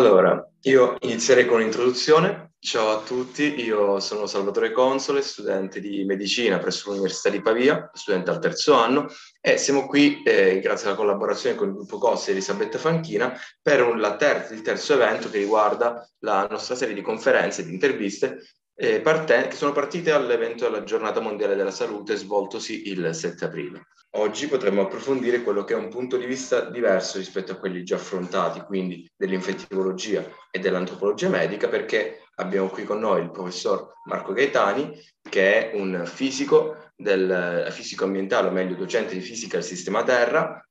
Allora, io inizierei con un'introduzione. Ciao a tutti, io sono Salvatore Console, studente di medicina presso l'Università di Pavia, studente al terzo anno, e siamo qui, grazie alla collaborazione con il gruppo COS e Elisabetta Fanchina, per il terzo evento che riguarda la nostra serie di conferenze e di interviste che sono partite all'evento della Giornata Mondiale della Salute, svoltosi il 7 aprile. Oggi potremo approfondire quello che è un punto di vista diverso rispetto a quelli già affrontati, quindi dell'infettivologia e dell'antropologia medica, perché abbiamo qui con noi il professor Marco Gaetani, che è un fisico ambientale, o meglio docente di fisica del sistema Terra,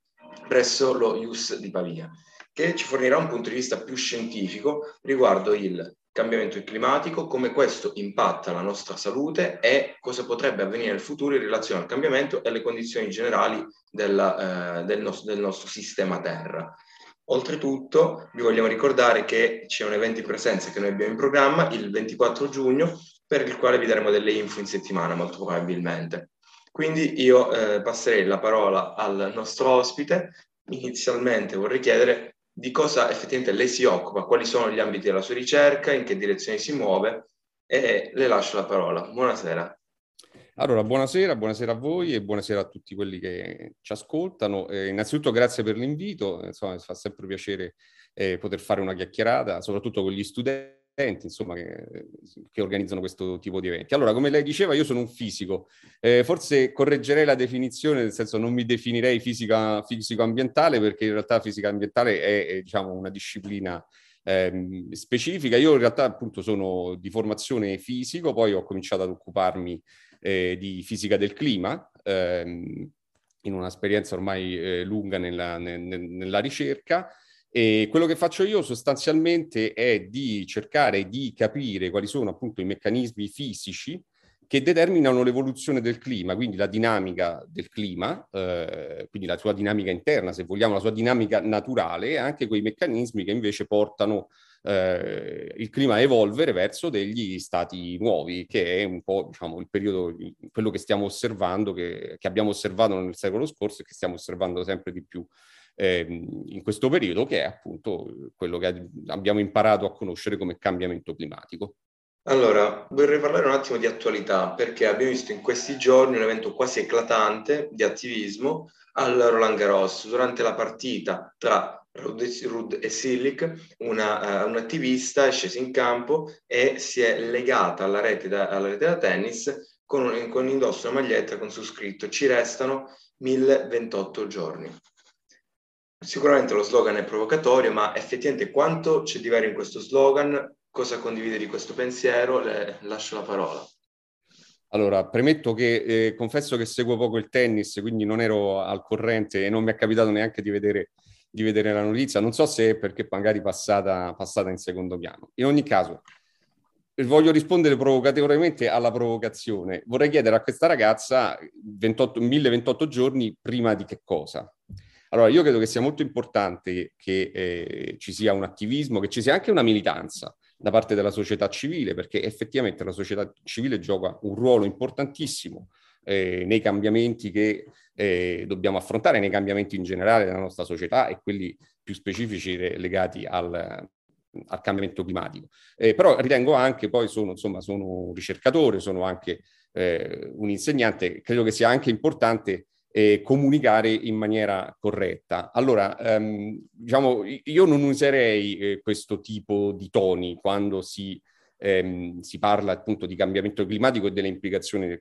presso lo IUS di Pavia, che ci fornirà un punto di vista più scientifico riguardo il cambiamento climatico, come questo impatta la nostra salute e cosa potrebbe avvenire nel futuro in relazione al cambiamento e alle condizioni generali del nostro sistema Terra. Oltretutto vi vogliamo ricordare che c'è un evento in presenza che noi abbiamo in programma il 24 giugno, per il quale vi daremo delle info in settimana molto probabilmente. Quindi io passerei la parola al nostro ospite. Inizialmente vorrei chiedere di cosa effettivamente lei si occupa, quali sono gli ambiti della sua ricerca, in che direzione si muove, e le lascio la parola. Buonasera. Allora, buonasera a voi e buonasera a tutti quelli che ci ascoltano. Innanzitutto grazie per l'invito, insomma, fa sempre piacere poter fare una chiacchierata, soprattutto con gli studenti, insomma, che organizzano questo tipo di eventi. Allora, come lei diceva, io sono un fisico. Forse correggerei la definizione, nel senso non mi definirei fisico-ambientale, perché in realtà fisica ambientale è diciamo, una disciplina specifica. Io in realtà appunto sono di formazione fisico, poi ho cominciato ad occuparmi di fisica del clima, in un'esperienza ormai lunga nella ricerca. E quello che faccio io sostanzialmente è di cercare di capire quali sono appunto i meccanismi fisici che determinano l'evoluzione del clima, quindi la dinamica del clima, quindi la sua dinamica interna, se vogliamo, la sua dinamica naturale, e anche quei meccanismi che invece portano il clima a evolvere verso degli stati nuovi, che è un po' diciamo il periodo, quello che stiamo osservando, che abbiamo osservato nel secolo scorso e che stiamo osservando sempre di più in questo periodo, che è appunto quello che abbiamo imparato a conoscere come cambiamento climatico. Allora, vorrei parlare un attimo di attualità, perché abbiamo visto in questi giorni un evento quasi eclatante di attivismo al Roland Garros. Durante la partita tra Roddick e Silic, un attivista è sceso in campo e si è legata alla rete da tennis con indosso una maglietta con su scritto "Ci restano 1028 giorni". Sicuramente lo slogan è provocatorio, ma effettivamente quanto c'è di vero in questo slogan? Cosa condivide di questo pensiero? Le lascio la parola. Allora, premetto che confesso che seguo poco il tennis, quindi non ero al corrente e non mi è capitato neanche di vedere la notizia. Non so se è perché magari passata in secondo piano. In ogni caso, voglio rispondere provocatoriamente alla provocazione. Vorrei chiedere a questa ragazza 1028 giorni prima di che cosa? Allora, io credo che sia molto importante che ci sia un attivismo, che ci sia anche una militanza da parte della società civile, perché effettivamente la società civile gioca un ruolo importantissimo nei cambiamenti che dobbiamo affrontare, nei cambiamenti in generale della nostra società e quelli più specifici legati al cambiamento climatico. Però ritengo anche, poi sono un ricercatore, sono anche un insegnante, credo che sia anche importante comunicare in maniera corretta. Allora, diciamo, io non userei questo tipo di toni quando si parla appunto di cambiamento climatico e delle implicazioni del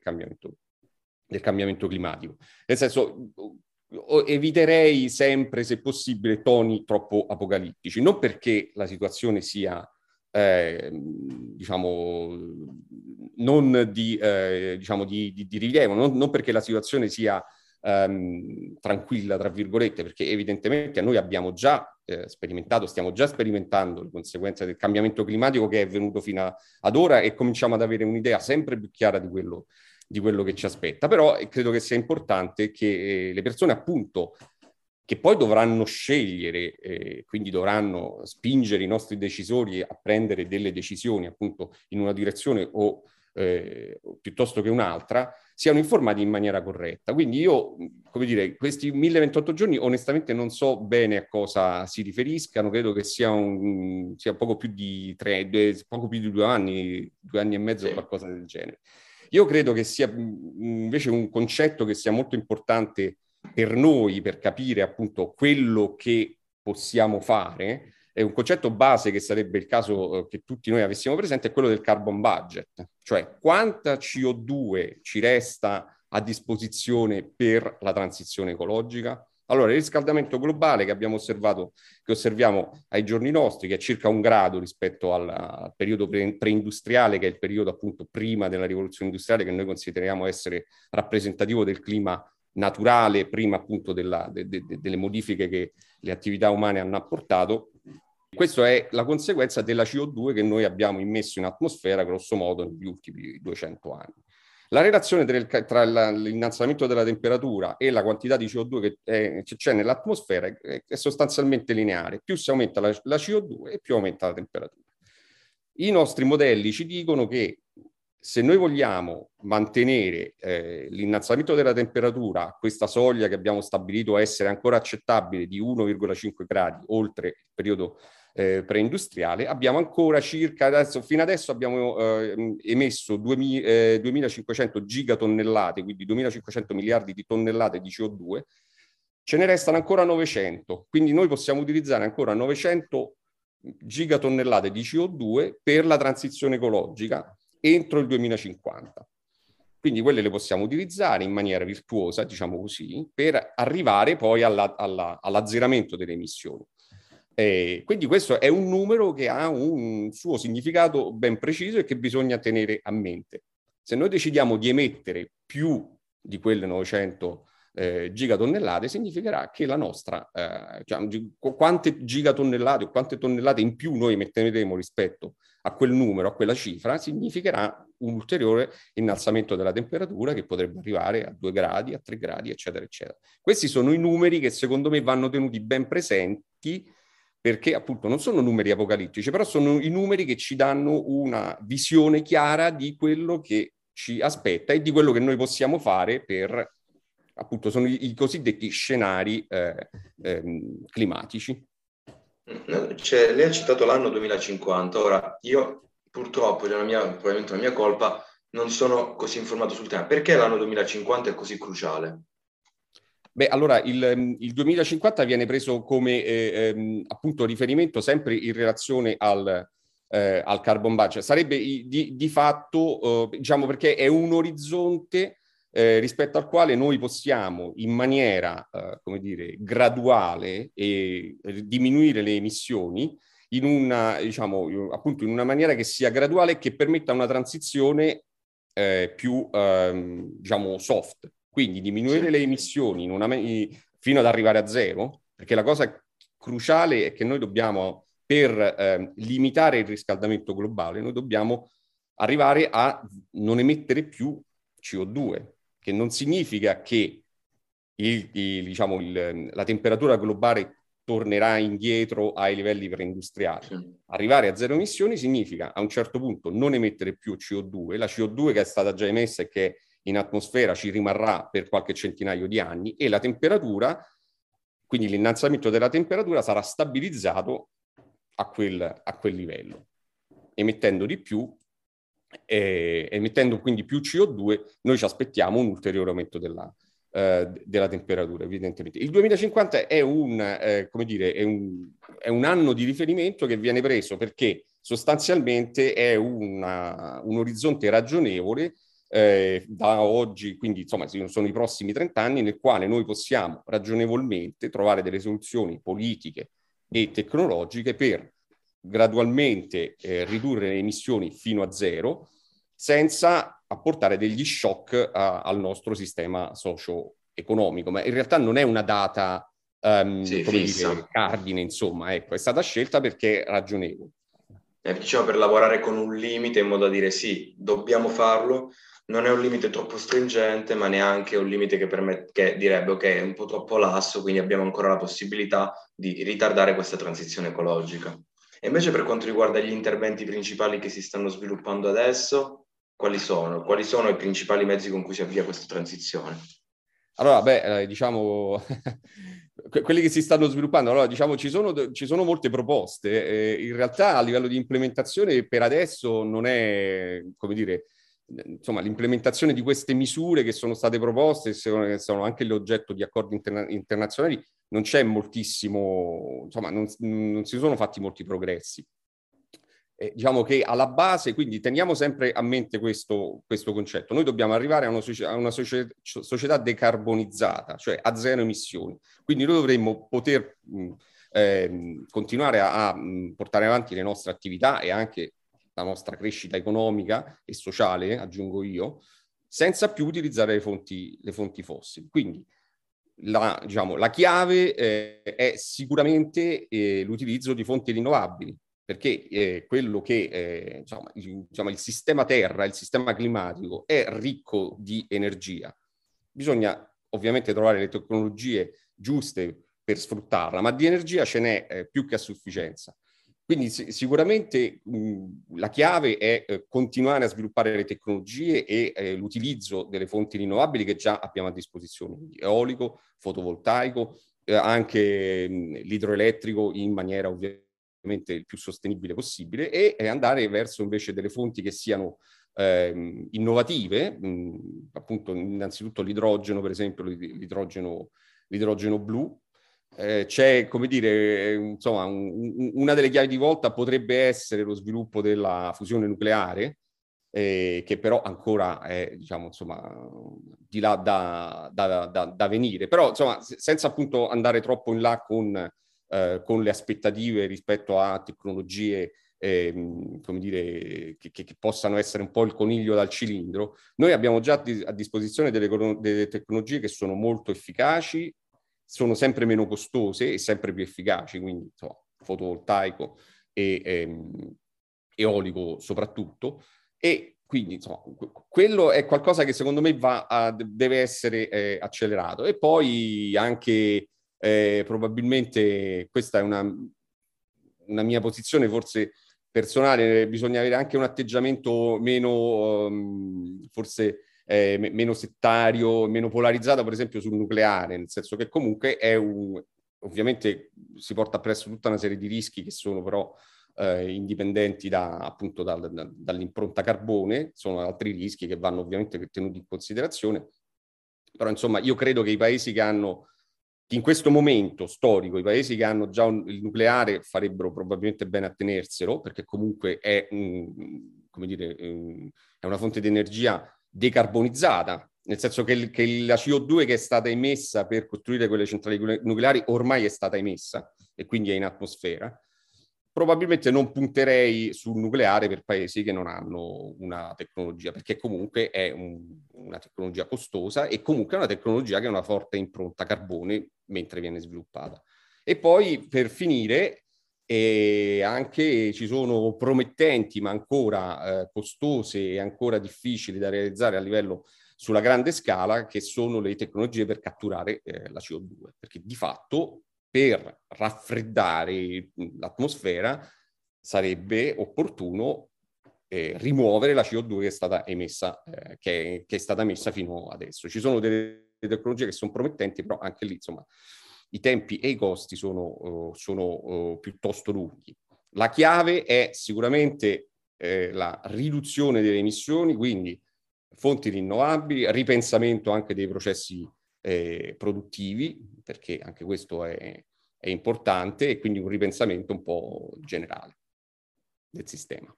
cambiamento climatico. Nel senso, eviterei sempre, se possibile, toni troppo apocalittici, non perché la situazione sia diciamo non di diciamo di rilievo, non perché la situazione sia tranquilla, tra virgolette, perché evidentemente noi abbiamo già stiamo già sperimentando le conseguenze del cambiamento climatico che è venuto fino ad ora, e cominciamo ad avere un'idea sempre più chiara di quello che ci aspetta. Però credo che sia importante che le persone, appunto, che poi dovranno scegliere, quindi dovranno spingere i nostri decisori a prendere delle decisioni appunto in una direzione o piuttosto che un'altra, siano informati in maniera corretta. Quindi io, come dire, questi 1028 giorni onestamente non so bene a cosa si riferiscano, credo che sia poco più di due anni e mezzo, sì, qualcosa del genere. Io credo che sia invece un concetto che sia molto importante per noi, per capire appunto quello che possiamo fare. È un concetto base che sarebbe il caso che tutti noi avessimo presente, è quello del carbon budget, cioè quanta CO2 ci resta a disposizione per la transizione ecologica. Allora, il riscaldamento globale che abbiamo osservato, che osserviamo ai giorni nostri, che è circa 1 grado rispetto al periodo preindustriale, che è il periodo appunto prima della rivoluzione industriale, che noi consideriamo essere rappresentativo del clima naturale, prima appunto delle modifiche che le attività umane hanno apportato. Questa è la conseguenza della CO2 che noi abbiamo immesso in atmosfera, grosso modo, negli ultimi 200 anni. La relazione tra l'innalzamento della temperatura e la quantità di CO2 che c'è nell'atmosfera è sostanzialmente lineare. Più si aumenta la CO2 e più aumenta la temperatura. I nostri modelli ci dicono che se noi vogliamo mantenere l'innalzamento della temperatura, questa soglia che abbiamo stabilito essere ancora accettabile di 1,5 gradi oltre il periodo preindustriale, abbiamo ancora circa, fino adesso abbiamo emesso 2.500 gigatonnellate, quindi 2.500 miliardi di tonnellate di CO2, ce ne restano ancora 900, quindi noi possiamo utilizzare ancora 900 gigatonnellate di CO2 per la transizione ecologica entro il 2050. Quindi quelle le possiamo utilizzare in maniera virtuosa, diciamo così, per arrivare poi all'azzeramento delle emissioni. Quindi questo è un numero che ha un suo significato ben preciso e che bisogna tenere a mente. Se noi decidiamo di emettere più di quelle 900 gigatonnellate, significherà che la nostra, quante gigatonnellate o quante tonnellate in più noi emetteremo rispetto a quel numero, a quella cifra, significherà un ulteriore innalzamento della temperatura che potrebbe arrivare a 2 gradi, a 3 gradi, eccetera, eccetera. Questi sono i numeri che secondo me vanno tenuti ben presenti, perché appunto non sono numeri apocalittici, però sono i numeri che ci danno una visione chiara di quello che ci aspetta e di quello che noi possiamo fare per, appunto, sono i cosiddetti scenari climatici. Lei ha citato l'anno 2050, ora io purtroppo, probabilmente è la mia colpa, non sono così informato sul tema. Perché l'anno 2050 è così cruciale? Beh, allora il 2050 viene preso come appunto riferimento sempre in relazione al carbon budget. Sarebbe di fatto, diciamo, perché è un orizzonte rispetto al quale noi possiamo in maniera, come dire, graduale e diminuire le emissioni in una, diciamo, appunto in una maniera che sia graduale e che permetta una transizione più, diciamo, soft. Quindi diminuire le emissioni fino ad arrivare a zero, perché la cosa cruciale è che noi dobbiamo, per limitare il riscaldamento globale, noi dobbiamo arrivare a non emettere più CO2, che non significa che la temperatura globale tornerà indietro ai livelli preindustriali. Arrivare a zero emissioni significa a un certo punto non emettere più CO2, la CO2 che è stata già emessa e che in atmosfera ci rimarrà per qualche centinaio di anni, e la temperatura, quindi l'innalzamento della temperatura, sarà stabilizzato a quel livello, emettendo di più, emettendo quindi più CO2. Noi ci aspettiamo un ulteriore aumento della temperatura, evidentemente. Il 2050 è un anno di riferimento che viene preso perché sostanzialmente è un orizzonte ragionevole da oggi, quindi insomma sono i prossimi 30 anni nel quale noi possiamo ragionevolmente trovare delle soluzioni politiche e tecnologiche per gradualmente ridurre le emissioni fino a zero senza apportare degli shock al nostro sistema socio-economico. Ma in realtà non è una data cardine, insomma, ecco, è stata scelta perché è ragionevole. Diciamo, per lavorare con un limite in modo da dire sì, dobbiamo farlo. Non è un limite troppo stringente, ma neanche un limite che direbbe ok, è un po' troppo lasso, quindi abbiamo ancora la possibilità di ritardare questa transizione ecologica. E invece per quanto riguarda gli interventi principali che si stanno sviluppando adesso, Quali sono i principali mezzi con cui si avvia questa transizione? Allora, diciamo, quelli che si stanno sviluppando, allora, diciamo, ci sono molte proposte. In realtà, a livello di implementazione, per adesso non è, come dire, insomma, l'implementazione di queste misure che sono state proposte, che sono anche l'oggetto di accordi internazionali, non c'è moltissimo, insomma, non si sono fatti molti progressi. Diciamo che alla base, quindi teniamo sempre a mente questo concetto, noi dobbiamo arrivare a una società decarbonizzata, cioè a zero emissioni, quindi noi dovremmo poter continuare a portare avanti le nostre attività e anche la nostra crescita economica e sociale, aggiungo io, senza più utilizzare le fonti fossili. Quindi la chiave è sicuramente l'utilizzo di fonti rinnovabili, perché quello che il sistema terra, il sistema climatico è ricco di energia. Bisogna ovviamente trovare le tecnologie giuste per sfruttarla, ma di energia ce n'è più che a sufficienza. Quindi sicuramente la chiave è continuare a sviluppare le tecnologie e l'utilizzo delle fonti rinnovabili che già abbiamo a disposizione, quindi eolico, fotovoltaico, anche l'idroelettrico in maniera ovviamente il più sostenibile possibile, e andare verso invece delle fonti che siano innovative, appunto innanzitutto l'idrogeno, per esempio l'idrogeno blu. C'è, come dire, insomma, una delle chiavi di volta potrebbe essere lo sviluppo della fusione nucleare, che però ancora è, diciamo, insomma, di là da venire, però insomma senza appunto andare troppo in là con le aspettative rispetto a tecnologie come dire, che possano essere un po' il coniglio dal cilindro. Noi abbiamo già a disposizione delle tecnologie che sono molto efficaci, sono sempre meno costose e sempre più efficaci, quindi insomma, fotovoltaico e eolico soprattutto, e quindi insomma, quello è qualcosa che secondo me deve essere accelerato. E poi anche probabilmente, questa è una mia posizione forse personale, bisogna avere anche un atteggiamento meno forse meno settario, meno polarizzato, per esempio sul nucleare, nel senso che comunque ovviamente si porta appresso tutta una serie di rischi che sono però indipendenti dall'impronta carbone, sono altri rischi che vanno ovviamente tenuti in considerazione, però insomma io credo che i paesi che hanno in questo momento storico, i paesi che hanno già il nucleare farebbero probabilmente bene a tenerselo, perché comunque è una fonte di energia decarbonizzata, nel senso che la CO2 che è stata emessa per costruire quelle centrali nucleari ormai è stata emessa e quindi è in atmosfera. Probabilmente non punterei sul nucleare per paesi che non hanno una tecnologia, perché comunque è una tecnologia costosa e comunque è una tecnologia che ha una forte impronta carbone mentre viene sviluppata. E poi, per finire, anche ci sono promettenti ma ancora costose e ancora difficili da realizzare a livello sulla grande scala, che sono le tecnologie per catturare la CO2, perché di fatto per raffreddare l'atmosfera sarebbe opportuno rimuovere la CO2 che è stata emessa fino adesso. Ci sono delle tecnologie che sono promettenti, però anche lì insomma i tempi e i costi sono piuttosto lunghi. La chiave è sicuramente la riduzione delle emissioni, quindi fonti rinnovabili, ripensamento anche dei processi produttivi, perché anche questo è importante, e quindi un ripensamento un po' generale del sistema.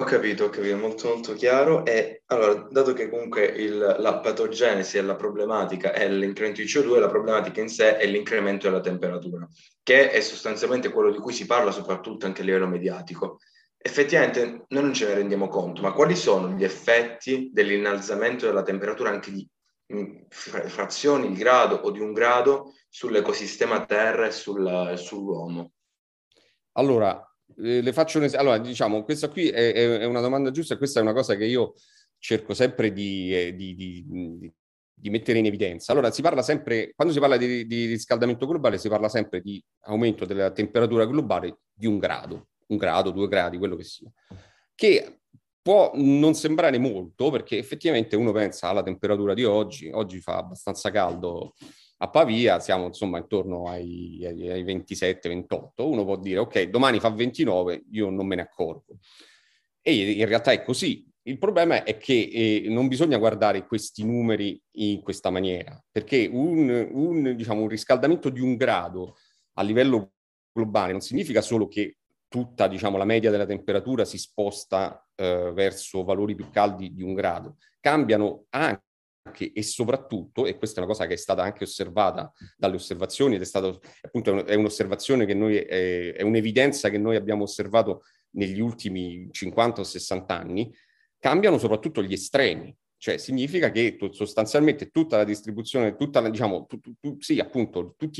Ho capito, molto molto chiaro. E allora, dato che comunque la patogenesi e la problematica è l'incremento di CO2, la problematica in sé è l'incremento della temperatura, che è sostanzialmente quello di cui si parla soprattutto anche a livello mediatico. Effettivamente noi non ce ne rendiamo conto, ma quali sono gli effetti dell'innalzamento della temperatura anche di frazioni di grado o di un grado sull'ecosistema terra e sull'uomo? Allora, le faccio un esempio. Allora, diciamo, questa qui è una domanda giusta, e questa è una cosa che io cerco sempre di mettere in evidenza. Allora, si parla sempre, quando si parla di riscaldamento globale, si parla sempre di aumento della temperatura globale di 1 grado, 2 gradi, quello che sia, che Può non sembrare molto, perché effettivamente uno pensa alla temperatura di oggi, oggi fa abbastanza caldo a Pavia, siamo insomma intorno ai 27-28, uno può dire ok, domani fa 29, io non me ne accorgo. E in realtà è così. Il problema è che non bisogna guardare questi numeri in questa maniera, perché un riscaldamento di 1 grado a livello globale non significa solo che tutta la media della temperatura si sposta verso valori più caldi di 1 grado. Cambiano anche e soprattutto, e questa è una cosa che è stata anche osservata dalle osservazioni, ed è stata appunto è un'osservazione che noi, è un'evidenza che noi abbiamo osservato negli ultimi 50 o 60 anni, cambiano soprattutto gli estremi, cioè significa che sostanzialmente tutta la distribuzione, tutti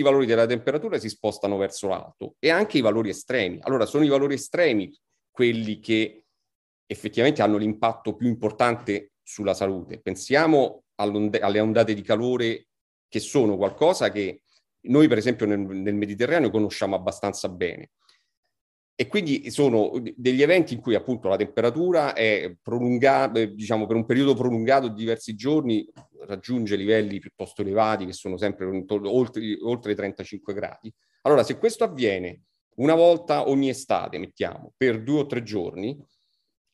i valori della temperatura si spostano verso l'alto, e anche i valori estremi. Allora sono i valori estremi quelli che effettivamente hanno l'impatto più importante sulla salute. Pensiamo alle ondate di calore, che sono qualcosa che noi per esempio nel Mediterraneo conosciamo abbastanza bene. E quindi sono degli eventi in cui appunto la temperatura è prolungata, per un periodo prolungato di diversi giorni, raggiunge livelli piuttosto elevati, che sono sempre oltre i 35 gradi. Allora, se questo avviene una volta ogni estate, mettiamo, per 2 o 3 giorni,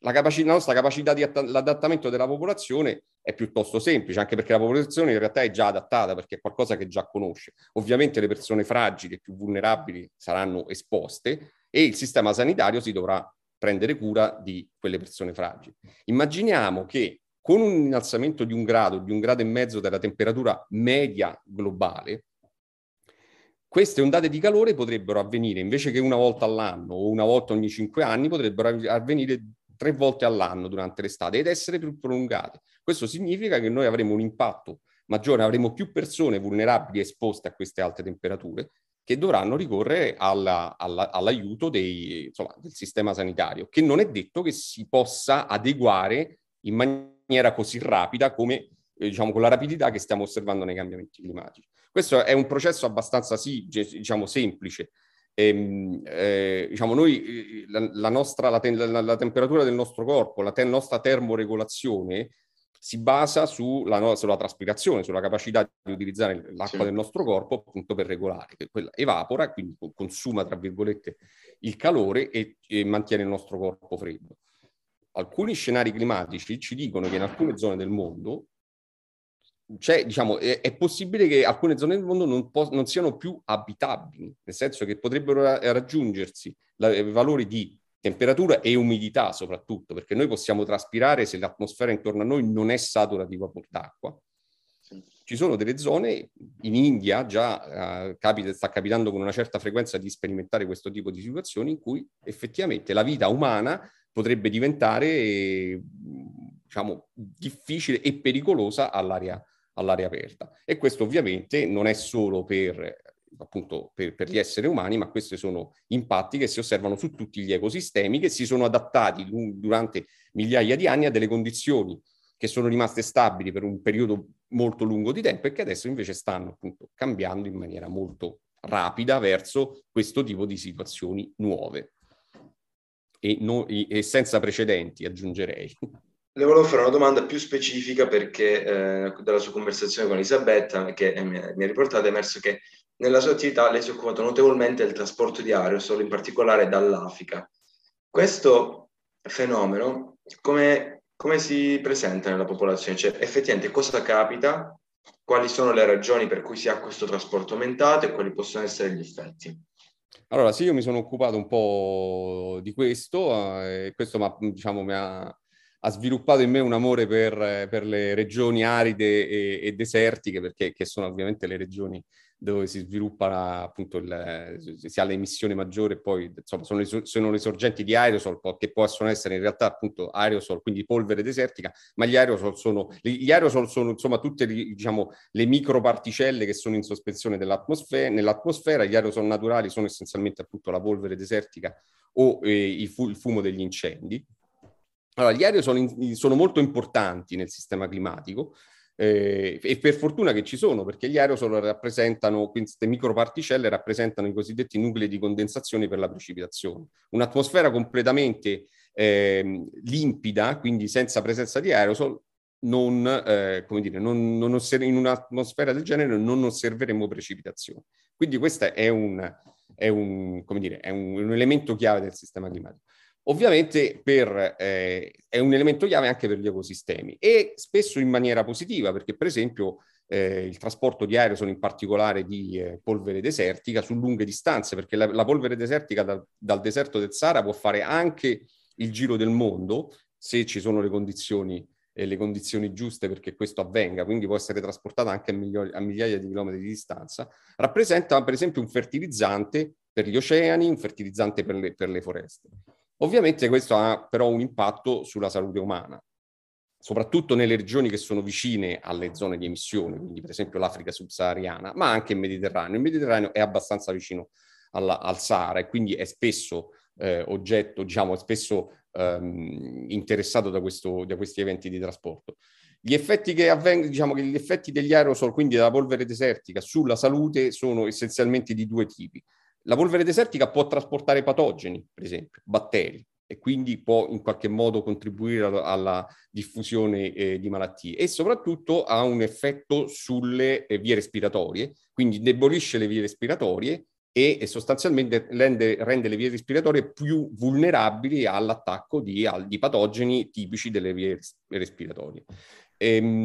la nostra capacità di l'adattamento della popolazione è piuttosto semplice, anche perché la popolazione in realtà è già adattata, perché è qualcosa che già conosce. Ovviamente le persone fragili e più vulnerabili saranno esposte, e il sistema sanitario si dovrà prendere cura di quelle persone fragili. Immaginiamo che con un innalzamento di 1 grado, di 1,5 gradi della temperatura media globale, queste ondate di calore potrebbero avvenire, invece che una volta all'anno o una volta ogni 5 anni, potrebbero avvenire 3 volte all'anno durante l'estate ed essere più prolungate. Questo significa che noi avremo un impatto maggiore, avremo più persone vulnerabili esposte a queste alte temperature, che dovranno ricorrere all'aiuto del sistema sanitario, che non è detto che si possa adeguare in maniera così rapida come, con la rapidità che stiamo osservando nei cambiamenti climatici. Questo è un processo abbastanza, semplice. Noi, la temperatura del nostro corpo, la nostra termoregolazione, si basa sulla traspirazione, sulla capacità di utilizzare l'acqua del nostro corpo appunto per regolare, che quella evapora, quindi consuma tra virgolette il calore e mantiene il nostro corpo freddo. Alcuni scenari climatici ci dicono che in alcune zone del mondo è possibile che alcune zone del mondo non siano più abitabili, nel senso che potrebbero raggiungersi valori di temperatura e umidità soprattutto, perché noi possiamo traspirare se l'atmosfera intorno a noi non è satura di vapore d'acqua. Ci sono delle zone, in India già sta capitando con una certa frequenza di sperimentare questo tipo di situazioni, in cui effettivamente la vita umana potrebbe diventare difficile e pericolosa all'aria aperta. E questo ovviamente non è solo per gli esseri umani, ma questi sono impatti che si osservano su tutti gli ecosistemi, che si sono adattati durante migliaia di anni a delle condizioni che sono rimaste stabili per un periodo molto lungo di tempo, e che adesso invece stanno appunto cambiando in maniera molto rapida verso questo tipo di situazioni nuove e senza precedenti, aggiungerei. Le volevo fare una domanda più specifica, perché dalla sua conversazione con Elisabetta, che mi ha riportato, è emerso che nella sua attività lei si è occupato notevolmente del trasporto di aerosol, in particolare dall'Africa. Questo fenomeno come si presenta nella popolazione? Cioè, effettivamente cosa capita? Quali sono le ragioni per cui si ha questo trasporto aumentato e quali possono essere gli effetti? Allora, sì, io mi sono occupato un po' di questo, e questo ha sviluppato in me un amore per le regioni aride e desertiche, perché sono ovviamente le regioni dove si sviluppa appunto si ha l'emissione maggiore, poi sono le sorgenti di aerosol, che possono essere in realtà appunto aerosol, quindi polvere desertica, ma gli aerosol sono insomma tutte le microparticelle che sono in sospensione nell'atmosfera. Gli aerosol naturali sono essenzialmente appunto la polvere desertica o il fumo degli incendi. Allora, gli aerosol sono molto importanti nel sistema climatico, e per fortuna che ci sono, perché gli aerosol queste microparticelle rappresentano i cosiddetti nuclei di condensazione per la precipitazione. Un'atmosfera completamente limpida, quindi senza presenza di aerosol, non in un'atmosfera del genere non osserveremo precipitazioni. Quindi questo è un elemento chiave del sistema climatico. Ovviamente è un elemento chiave anche per gli ecosistemi, e spesso in maniera positiva, perché per esempio il trasporto di aerosol, in particolare di polvere desertica, su lunghe distanze, perché la polvere desertica dal deserto del Sahara può fare anche il giro del mondo, se ci sono le condizioni giuste perché questo avvenga, quindi può essere trasportata anche a migliaia di chilometri di distanza, rappresenta per esempio un fertilizzante per gli oceani, un fertilizzante per le foreste. Ovviamente questo ha però un impatto sulla salute umana, soprattutto nelle regioni che sono vicine alle zone di emissione, quindi per esempio l'Africa subsahariana, ma anche il Mediterraneo. Il Mediterraneo è abbastanza vicino al Sahara e quindi è spesso interessato da questi eventi di trasporto. Gli effetti che avvengono, diciamo che gli effetti degli aerosol, quindi della polvere desertica, sulla salute sono essenzialmente di due tipi. La polvere desertica può trasportare patogeni, per esempio batteri, e quindi può in qualche modo contribuire alla diffusione di malattie, e soprattutto ha un effetto sulle vie respiratorie, quindi indebolisce le vie respiratorie e sostanzialmente rende le vie respiratorie più vulnerabili all'attacco di patogeni tipici delle vie respiratorie.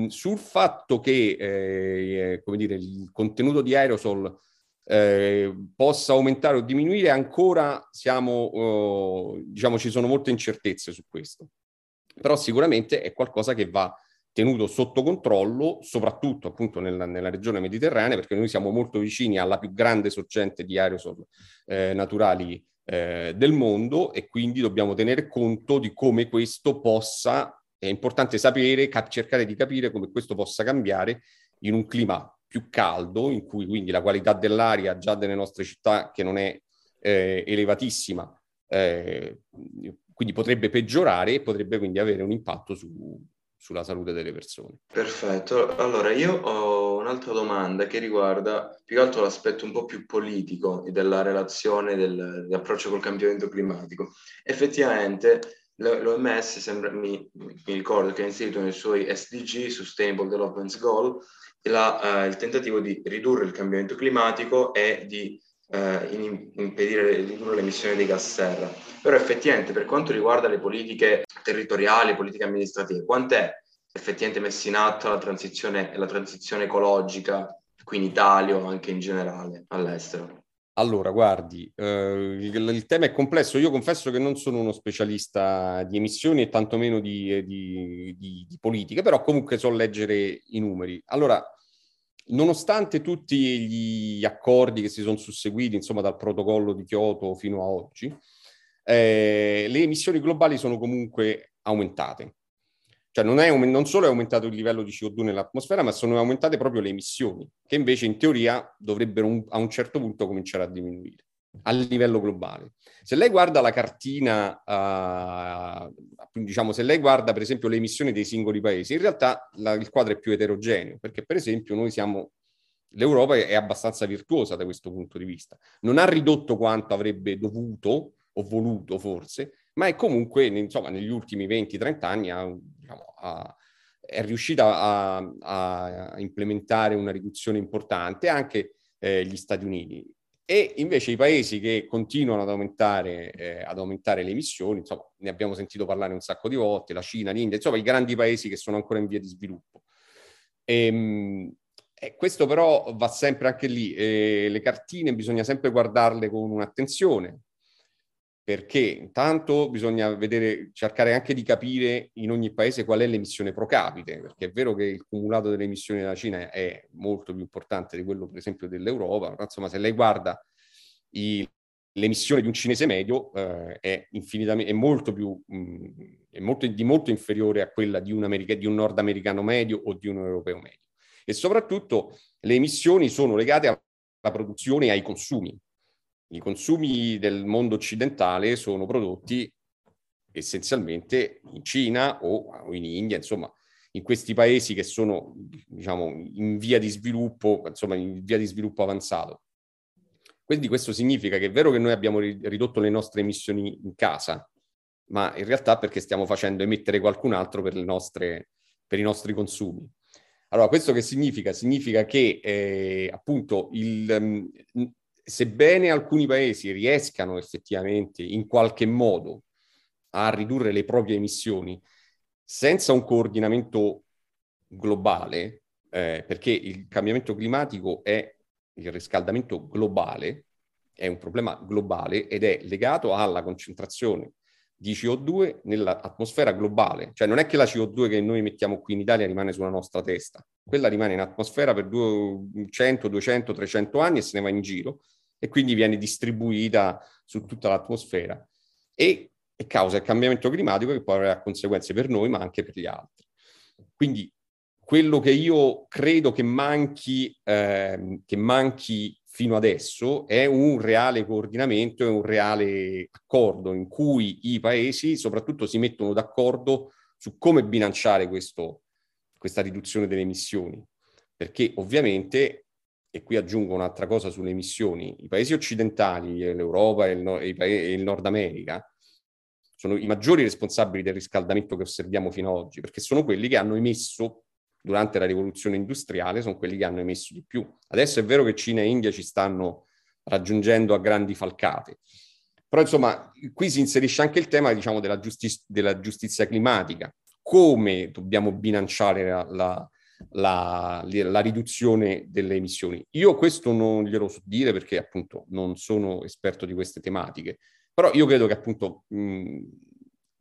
Sul fatto che il contenuto di aerosol possa aumentare o diminuire, ancora ci sono molte incertezze su questo, però sicuramente è qualcosa che va tenuto sotto controllo, soprattutto appunto nella regione mediterranea, perché noi siamo molto vicini alla più grande sorgente di aerosol naturali del mondo, e quindi dobbiamo tenere conto di come questo possa, è importante cercare di capire come questo possa cambiare in un clima più caldo, in cui quindi la qualità dell'aria già delle nostre città, che non è elevatissima, quindi potrebbe peggiorare e potrebbe quindi avere un impatto sulla salute delle persone. Perfetto. Allora, io ho un'altra domanda che riguarda più che altro l'aspetto un po' più politico della relazione dell'approccio col cambiamento climatico. Effettivamente l'OMS mi ricordo che ha inserito nei suoi SDG, Sustainable Development Goal, il tentativo di ridurre il cambiamento climatico e di ridurre l'emissione dei gas serra. Però effettivamente, per quanto riguarda le politiche territoriali, le politiche amministrative, quant'è effettivamente messa in atto la transizione ecologica qui in Italia o anche in generale all'estero? Allora, guardi, il tema è complesso. Io confesso che non sono uno specialista di emissioni e tantomeno di politica, però comunque so leggere i numeri. Allora, nonostante tutti gli accordi che si sono susseguiti, insomma, dal protocollo di Kyoto fino a oggi, le emissioni globali sono comunque aumentate. Cioè non solo è aumentato il livello di CO2 nell'atmosfera, ma sono aumentate proprio le emissioni, che invece in teoria dovrebbero a un certo punto cominciare a diminuire a livello globale. Se lei guarda la cartina, se lei guarda per esempio le emissioni dei singoli paesi, in realtà il quadro è più eterogeneo, perché per esempio l'Europa è abbastanza virtuosa da questo punto di vista. Non ha ridotto quanto avrebbe dovuto o voluto forse, ma è comunque, insomma, negli ultimi 20-30 anni è riuscita a implementare una riduzione importante, anche gli Stati Uniti. E invece i paesi che continuano ad aumentare le emissioni, insomma, ne abbiamo sentito parlare un sacco di volte, la Cina, l'India, insomma, i grandi paesi che sono ancora in via di sviluppo. E questo però va sempre anche lì, le cartine bisogna sempre guardarle con un'attenzione, perché intanto bisogna cercare anche di capire in ogni paese qual è l'emissione pro capite, perché è vero che il cumulato delle emissioni della Cina è molto più importante di quello, per esempio, dell'Europa. Insomma, se lei guarda l'emissione di un cinese medio è molto inferiore a quella di un nordamericano medio o di un europeo medio. E soprattutto le emissioni sono legate alla produzione e ai consumi. I consumi del mondo occidentale sono prodotti essenzialmente in Cina o in India, insomma, in questi paesi che sono, in via di sviluppo avanzato. Quindi questo significa che è vero che noi abbiamo ridotto le nostre emissioni in casa, ma in realtà perché stiamo facendo emettere qualcun altro per le nostre, per i nostri consumi. Allora, questo che significa? Significa che appunto sebbene alcuni paesi riescano effettivamente in qualche modo a ridurre le proprie emissioni senza un coordinamento globale, perché il cambiamento climatico è il riscaldamento globale, è un problema globale ed è legato alla concentrazione di CO2 nell'atmosfera globale. Cioè non è che la CO2 che noi mettiamo qui in Italia rimane sulla nostra testa, quella rimane in atmosfera per 100, 200, 300 anni e se ne va in giro e quindi viene distribuita su tutta l'atmosfera e causa il cambiamento climatico che poi avrà conseguenze per noi ma anche per gli altri. Quindi quello che io credo che manchi fino adesso è un reale coordinamento e un reale accordo in cui i paesi soprattutto si mettono d'accordo su come bilanciare questa riduzione delle emissioni, perché ovviamente, e qui aggiungo un'altra cosa sulle emissioni, i paesi occidentali, l'Europa e il Nord America sono i maggiori responsabili del riscaldamento che osserviamo fino ad oggi, perché sono quelli che hanno emesso durante la rivoluzione industriale, sono quelli che hanno emesso di più. Adesso è vero che Cina e India ci stanno raggiungendo a grandi falcate, però insomma qui si inserisce anche il tema, diciamo, della giustizia climatica. Come dobbiamo bilanciare la riduzione delle emissioni? Io questo non glielo so dire perché appunto non sono esperto di queste tematiche, però io credo che appunto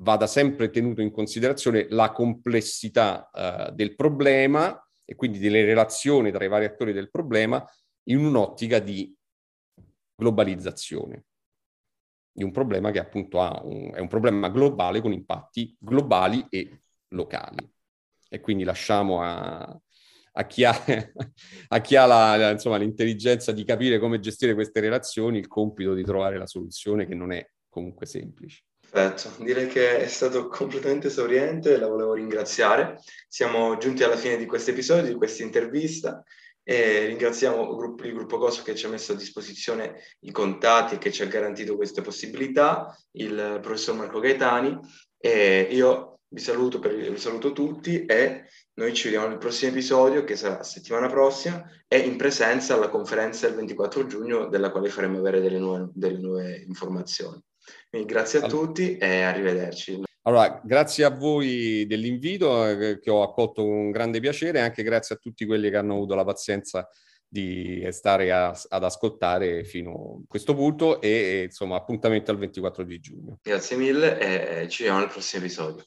vada sempre tenuto in considerazione la complessità del problema e quindi delle relazioni tra i vari attori del problema in un'ottica di globalizzazione, di un problema che appunto è un problema globale con impatti globali e locali. E quindi lasciamo a chi ha insomma, l'intelligenza di capire come gestire queste relazioni il compito di trovare la soluzione, che non è comunque semplice. Perfetto, direi che è stato completamente esauriente, la volevo ringraziare. Siamo giunti alla fine di questo episodio, di questa intervista, e ringraziamo il gruppo COS che ci ha messo a disposizione i contatti e che ci ha garantito queste possibilità, il professor Marco Gaetani, e io vi saluto tutti e noi ci vediamo nel prossimo episodio, che sarà settimana prossima e in presenza alla conferenza del 24 giugno, della quale faremo avere delle nuove informazioni. Quindi grazie a tutti e arrivederci. Allora, grazie a voi dell'invito che ho accolto con grande piacere, e anche grazie a tutti quelli che hanno avuto la pazienza di stare ad ascoltare fino a questo punto e insomma appuntamento al 24 di giugno. Grazie mille e ci vediamo al prossimo episodio.